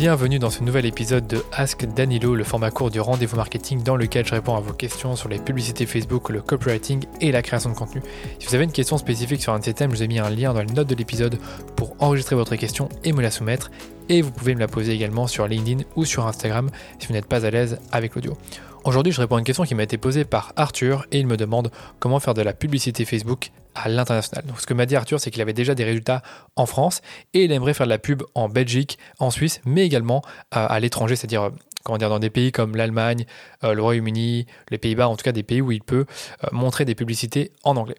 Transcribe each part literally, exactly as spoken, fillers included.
Bienvenue dans ce nouvel épisode de Ask Danilo, le format court du Rendez-vous Marketing dans lequel je réponds à vos questions sur les publicités Facebook, le copywriting et la création de contenu. Si vous avez une question spécifique sur un de ces thèmes, je vous ai mis un lien dans les notes de l'épisode pour enregistrer votre question et me la soumettre. Et vous pouvez me la poser également sur LinkedIn ou sur Instagram si vous n'êtes pas à l'aise avec l'audio. Aujourd'hui, je réponds à une question qui m'a été posée par Arthur et il me demande comment faire de la publicité Facebook à l'international. Donc, ce que m'a dit Arthur, c'est qu'il avait déjà des résultats en France et il aimerait faire de la pub en Belgique, en Suisse, mais également à, à l'étranger, c'est-à-dire comment dire, dans des pays comme l'Allemagne, euh, le Royaume-Uni, les Pays-Bas, en tout cas des pays où il peut euh, montrer des publicités en anglais.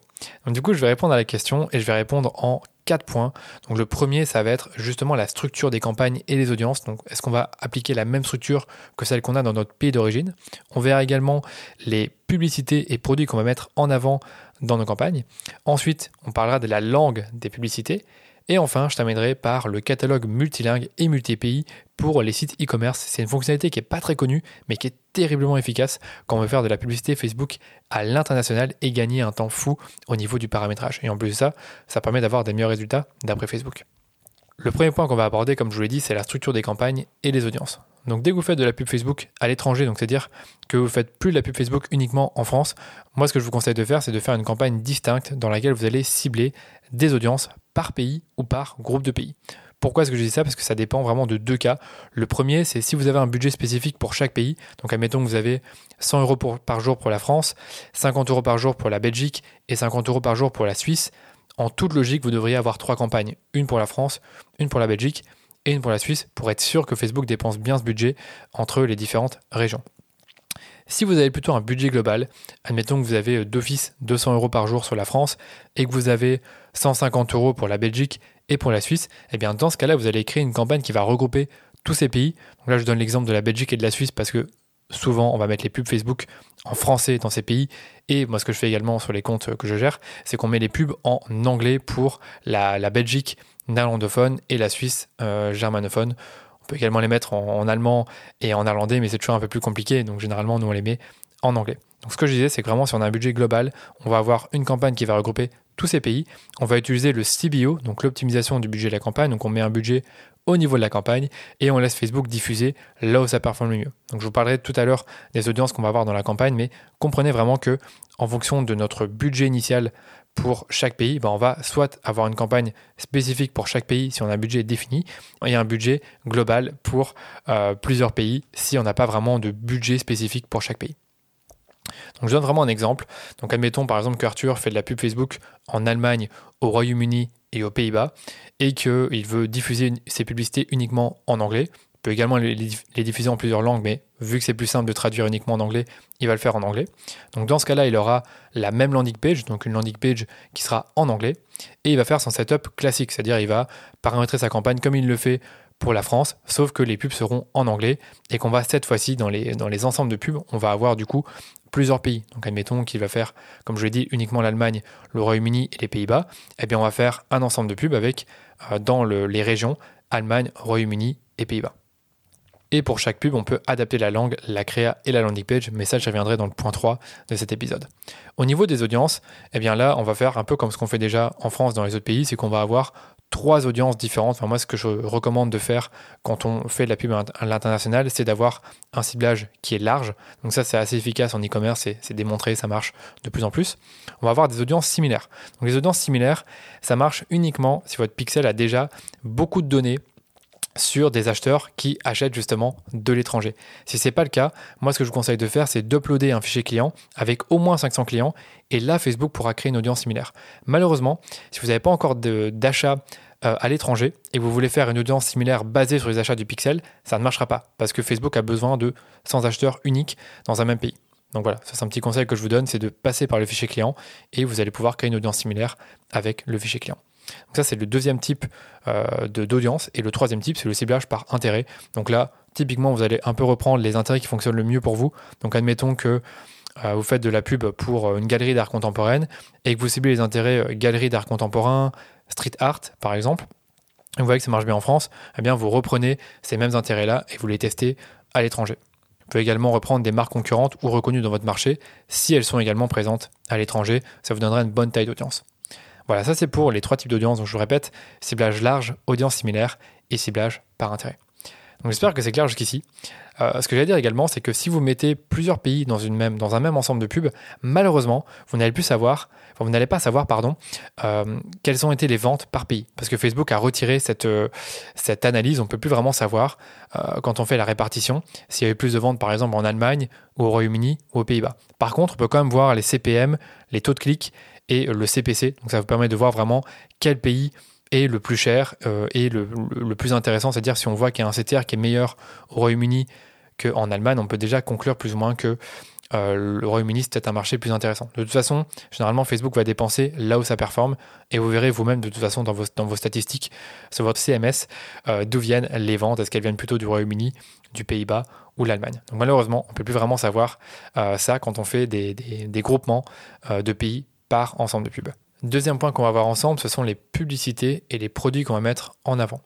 Donc du coup, je vais répondre à la question et je vais répondre en quatre points. Donc le premier, ça va être justement la structure des campagnes et des audiences. Donc est-ce qu'on va appliquer la même structure que celle qu'on a dans notre pays d'origine? On verra également les publicités et produits qu'on va mettre en avant dans nos campagnes. Ensuite, on parlera de la langue des publicités. Et enfin, je terminerai par le catalogue multilingue et multi-pays pour les sites e-commerce. C'est une fonctionnalité qui n'est pas très connue, mais qui est terriblement efficace quand on veut faire de la publicité Facebook à l'international et gagner un temps fou au niveau du paramétrage. Et en plus de ça, ça permet d'avoir des meilleurs résultats d'après Facebook. Le premier point qu'on va aborder, comme je vous l'ai dit, c'est la structure des campagnes et des audiences. Donc dès que vous faites de la pub Facebook à l'étranger, donc c'est-à-dire que vous ne faites plus de la pub Facebook uniquement en France, moi ce que je vous conseille de faire, c'est de faire une campagne distincte dans laquelle vous allez cibler des audiences par pays ou par groupe de pays. Pourquoi est-ce que je dis ça? Parce que ça dépend vraiment de deux cas. Le premier, c'est si vous avez un budget spécifique pour chaque pays. Donc, admettons que vous avez cent euros pour, par jour pour la France, cinquante euros par jour pour la Belgique et cinquante euros par jour pour la Suisse. En toute logique, vous devriez avoir trois campagnes. Une pour la France, une pour la Belgique et une pour la Suisse pour être sûr que Facebook dépense bien ce budget entre les différentes régions. Si vous avez plutôt un budget global, admettons que vous avez d'office deux cents euros par jour sur la France et que vous avez cent cinquante euros pour la Belgique et pour la Suisse, eh bien dans ce cas-là, vous allez créer une campagne qui va regrouper tous ces pays. Donc là, je donne l'exemple de la Belgique et de la Suisse parce que souvent, on va mettre les pubs Facebook en français dans ces pays. Et moi, ce que je fais également sur les comptes que je gère, c'est qu'on met les pubs en anglais pour la, la Belgique néerlandophone et la Suisse euh, germanophone. On peut également les mettre en, en allemand et en néerlandais, mais c'est toujours un peu plus compliqué. Donc généralement, nous, on les met en anglais. Donc ce que je disais, c'est que vraiment, si on a un budget global, on va avoir une campagne qui va regrouper tous ces pays. On va utiliser le C B O, donc l'optimisation du budget de la campagne. Donc on met un budget au niveau de la campagne et on laisse Facebook diffuser là où ça performe le mieux. Donc je vous parlerai tout à l'heure des audiences qu'on va avoir dans la campagne, mais comprenez vraiment que en fonction de notre budget initial pour chaque pays, ben on va soit avoir une campagne spécifique pour chaque pays si on a un budget défini et un budget global pour euh, plusieurs pays si on n'a pas vraiment de budget spécifique pour chaque pays. Donc je donne vraiment un exemple. Donc admettons par exemple qu'Arthur fait de la pub Facebook en Allemagne, au Royaume-Uni et aux Pays-Bas et qu'il veut diffuser ses publicités uniquement en anglais. Il peut également les diffuser en plusieurs langues, mais vu que c'est plus simple de traduire uniquement en anglais, il va le faire en anglais. Donc dans ce cas-là, il aura la même landing page, donc une landing page qui sera en anglais et il va faire son setup classique, c'est-à-dire il va paramétrer sa campagne comme il le fait pour la France, sauf que les pubs seront en anglais et qu'on va cette fois-ci dans les, dans les ensembles de pubs, on va avoir du coup plusieurs pays. Donc admettons qu'il va faire, comme je l'ai dit, uniquement l'Allemagne, le Royaume-Uni et les Pays-Bas. Eh bien on va faire un ensemble de pubs avec euh, dans le, les régions Allemagne, Royaume-Uni et Pays-Bas. Et pour chaque pub, on peut adapter la langue, la créa et la landing page, mais ça, je reviendrai dans le point trois de cet épisode. Au niveau des audiences, eh bien là, on va faire un peu comme ce qu'on fait déjà en France dans les autres pays, c'est qu'on va avoir trois audiences différentes. Enfin, moi, ce que je recommande de faire quand on fait de la pub à l'international, c'est d'avoir un ciblage qui est large. Donc ça, c'est assez efficace en e-commerce, c'est, c'est démontré, ça marche de plus en plus. On va avoir des audiences similaires. Donc les audiences similaires, ça marche uniquement si votre pixel a déjà beaucoup de données sur des acheteurs qui achètent justement de l'étranger. Si ce n'est pas le cas, moi ce que je vous conseille de faire, c'est d'uploader un fichier client avec au moins cinq cents clients et là Facebook pourra créer une audience similaire. Malheureusement, si vous n'avez pas encore de, d'achat euh, à l'étranger et que vous voulez faire une audience similaire basée sur les achats du pixel, ça ne marchera pas parce que Facebook a besoin de cent acheteurs uniques dans un même pays. Donc voilà, ça c'est un petit conseil que je vous donne, c'est de passer par le fichier client et vous allez pouvoir créer une audience similaire avec le fichier client. Donc ça, c'est le deuxième type euh, de, d'audience. Et le troisième type, c'est le ciblage par intérêt. Donc là, typiquement, vous allez un peu reprendre les intérêts qui fonctionnent le mieux pour vous. Donc admettons que euh, vous faites de la pub pour une galerie d'art contemporaine et que vous ciblez les intérêts euh, galerie d'art contemporain, street art par exemple. Et vous voyez que ça marche bien en France. Eh bien, vous reprenez ces mêmes intérêts-là et vous les testez à l'étranger. Vous pouvez également reprendre des marques concurrentes ou reconnues dans votre marché si elles sont également présentes à l'étranger. Ça vous donnera une bonne taille d'audience. Voilà, ça c'est pour les trois types d'audience, donc je vous répète, ciblage large, audience similaire et ciblage par intérêt. Donc j'espère que c'est clair jusqu'ici. Euh, ce que j'allais dire également, c'est que si vous mettez plusieurs pays dans, une même, dans un même ensemble de pubs, malheureusement, vous n'allez plus savoir, enfin, vous n'allez pas savoir, pardon, euh, quelles ont été les ventes par pays. Parce que Facebook a retiré cette, euh, cette analyse. On ne peut plus vraiment savoir euh, quand on fait la répartition s'il y avait plus de ventes, par exemple, en Allemagne ou au Royaume-Uni ou aux Pays-Bas. Par contre, on peut quand même voir les C P M, les taux de clics et le C P C. Donc ça vous permet de voir vraiment quel pays est le plus cher euh, et le, le, le plus intéressant, c'est-à-dire si on voit qu'il y a un C T R qui est meilleur au Royaume-Uni qu'en Allemagne, on peut déjà conclure plus ou moins que euh, le Royaume-Uni, c'est peut-être un marché plus intéressant. De toute façon, généralement, Facebook va dépenser là où ça performe et vous verrez vous-même de toute façon dans vos, dans vos statistiques sur votre C M S euh, d'où viennent les ventes. Est-ce qu'elles viennent plutôt du Royaume-Uni, du Pays-Bas ou l'Allemagne? Donc malheureusement, on ne peut plus vraiment savoir euh, ça quand on fait des, des, des groupements euh, de pays par ensemble de pubs. Deuxième point qu'on va voir ensemble, ce sont les publicités et les produits qu'on va mettre en avant.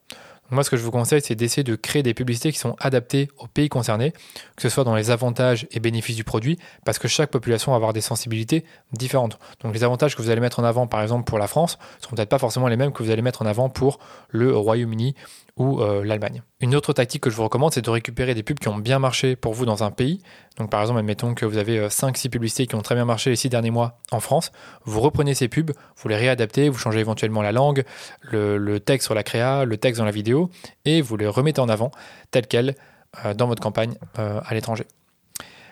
Moi, ce que je vous conseille, c'est d'essayer de créer des publicités qui sont adaptées aux pays concernés, que ce soit dans les avantages et bénéfices du produit, parce que chaque population va avoir des sensibilités différentes. Donc les avantages que vous allez mettre en avant, par exemple, pour la France, ne seront peut-être pas forcément les mêmes que vous allez mettre en avant pour le Royaume-Uni ou euh, l'Allemagne. Une autre tactique que je vous recommande, c'est de récupérer des pubs qui ont bien marché pour vous dans un pays. Donc par exemple, admettons que vous avez cinq six publicités qui ont très bien marché les six derniers mois en France. Vous reprenez ces pubs, vous les réadaptez, vous changez éventuellement la langue, le, le texte sur la créa, le texte dans la vidéo, et vous les remettez en avant telles quelles euh, dans votre campagne euh, à l'étranger.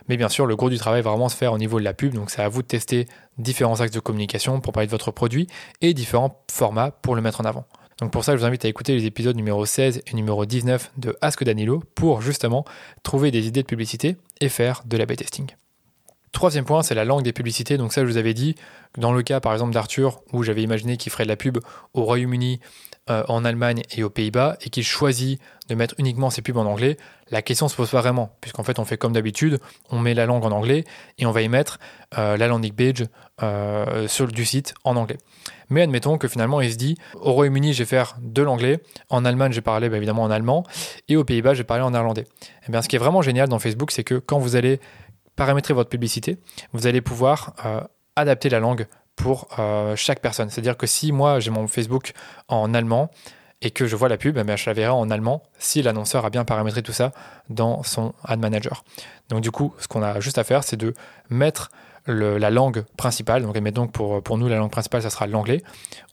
Mais bien sûr, le gros du travail va vraiment se faire au niveau de la pub, donc c'est à vous de tester différents axes de communication pour parler de votre produit et différents formats pour le mettre en avant. Donc pour ça, je vous invite à écouter les épisodes numéro seize et numéro dix-neuf de Ask Danilo pour justement trouver des idées de publicité et faire de l'A B testing. Troisième point, c'est la langue des publicités. Donc ça, je vous avais dit, dans le cas par exemple d'Arthur, où j'avais imaginé qu'il ferait de la pub au Royaume-Uni, euh, en Allemagne et aux Pays-Bas, et qu'il choisit de mettre uniquement ses pubs en anglais, la question ne se pose pas vraiment, puisqu'en fait, on fait comme d'habitude, on met la langue en anglais, et on va y mettre euh, la landing page euh, sur, du site en anglais. Mais admettons que finalement, il se dit, au Royaume-Uni, je vais faire de l'anglais, en Allemagne, je vais parler bah, évidemment en allemand, et aux Pays-Bas, je vais parler en néerlandais. Et bien, ce qui est vraiment génial dans Facebook, c'est que quand vous allez paramétrer votre publicité, vous allez pouvoir euh, adapter la langue pour euh, chaque personne. C'est-à-dire que si moi, j'ai mon Facebook en allemand et que je vois la pub, eh bien, je la verrai en allemand si l'annonceur a bien paramétré tout ça dans son ad manager. Donc du coup, ce qu'on a juste à faire, c'est de mettre le, la langue principale. Donc, donc pour, pour nous, la langue principale, ça sera l'anglais.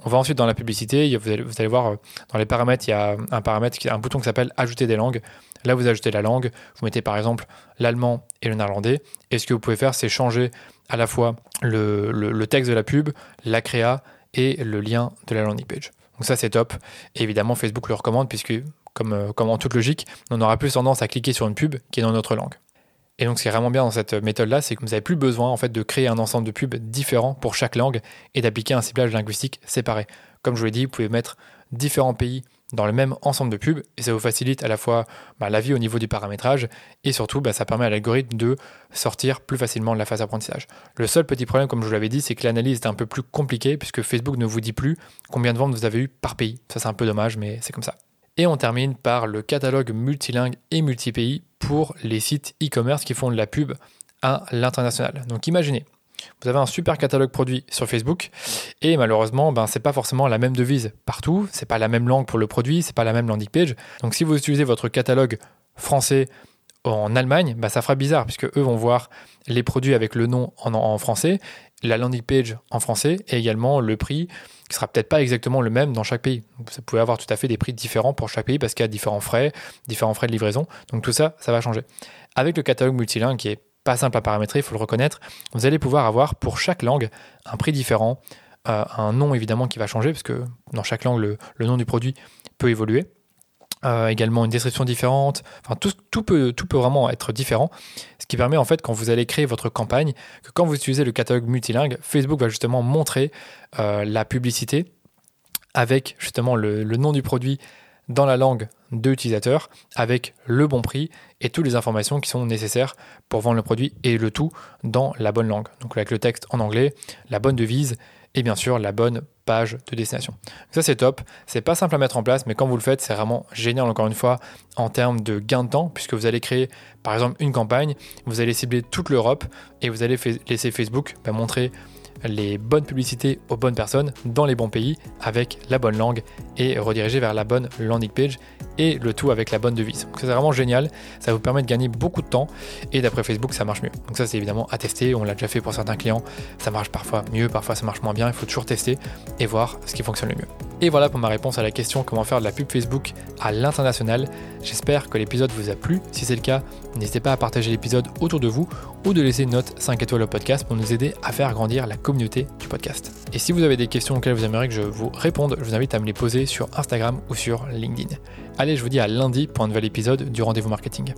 On va ensuite dans la publicité. Vous allez, vous allez voir, dans les paramètres, il y a un, paramètre, un bouton qui s'appelle « Ajouter des langues ». Là, vous ajoutez la langue, vous mettez par exemple l'allemand et le néerlandais. Et ce que vous pouvez faire, c'est changer à la fois le, le, le texte de la pub, la créa et le lien de la landing page. Donc ça, c'est top. Et évidemment, Facebook le recommande puisque, comme, comme en toute logique, on aura plus tendance à cliquer sur une pub qui est dans notre langue. Et donc, ce qui est vraiment bien dans cette méthode-là, c'est que vous n'avez plus besoin en fait, de créer un ensemble de pubs différents pour chaque langue et d'appliquer un ciblage linguistique séparé. Comme je vous l'ai dit, vous pouvez mettre différents pays dans le même ensemble de pubs, et ça vous facilite à la fois bah, la vie au niveau du paramétrage, et surtout, bah, ça permet à l'algorithme de sortir plus facilement de la phase d'apprentissage. Le seul petit problème, comme je vous l'avais dit, c'est que l'analyse est un peu plus compliquée, puisque Facebook ne vous dit plus combien de ventes vous avez eu par pays. Ça, c'est un peu dommage, mais c'est comme ça. Et on termine par le catalogue multilingue et multipays pour les sites e-commerce qui font de la pub à l'international. Donc imaginez, vous avez un super catalogue produit sur Facebook et malheureusement, ben, ce n'est pas forcément la même devise partout, ce n'est pas la même langue pour le produit, ce n'est pas la même landing page. Donc si vous utilisez votre catalogue français en Allemagne, ben, ça fera bizarre puisque eux vont voir les produits avec le nom en, en français, la landing page en français et également le prix qui sera peut-être pas exactement le même dans chaque pays. Vous pouvez avoir tout à fait des prix différents pour chaque pays parce qu'il y a différents frais, différents frais de livraison. Donc tout ça, ça va changer. Avec le catalogue multilingue qui est pas simple à paramétrer, il faut le reconnaître, vous allez pouvoir avoir pour chaque langue un prix différent, euh, un nom évidemment qui va changer parce que dans chaque langue, le, le nom du produit peut évoluer. Euh, également une description différente, enfin tout, tout, peut, tout peut vraiment être différent, ce qui permet en fait quand vous allez créer votre campagne, que quand vous utilisez le catalogue multilingue, Facebook va justement montrer euh, la publicité avec justement le, le nom du produit dans la langue de l'utilisateur, avec le bon prix et toutes les informations qui sont nécessaires pour vendre le produit et le tout dans la bonne langue, donc avec le texte en anglais, la bonne devise et bien sûr la bonne page de destination. Ça c'est top, c'est pas simple à mettre en place, mais quand vous le faites, c'est vraiment génial encore une fois en termes de gain de temps, puisque vous allez créer par exemple une campagne, vous allez cibler toute l'Europe et vous allez laisser Facebook bah, montrer les bonnes publicités aux bonnes personnes dans les bons pays avec la bonne langue et rediriger vers la bonne landing page et le tout avec la bonne devise. Donc ça, c'est vraiment génial, ça vous permet de gagner beaucoup de temps et d'après Facebook ça marche mieux. Donc ça c'est évidemment à tester, on l'a déjà fait pour certains clients, ça marche parfois mieux, parfois ça marche moins bien, il faut toujours tester et voir ce qui fonctionne le mieux. Et voilà pour ma réponse à la question comment faire de la pub Facebook à l'international. J'espère que l'épisode vous a plu, si c'est le cas n'hésitez pas à partager l'épisode autour de vous ou de laisser une note cinq étoiles au podcast pour nous aider à faire grandir la communauté du podcast. Et si vous avez des questions auxquelles vous aimeriez que je vous réponde, je vous invite à me les poser sur Instagram ou sur LinkedIn. Allez, je vous dis à lundi pour un nouvel épisode du Rendez-vous Marketing.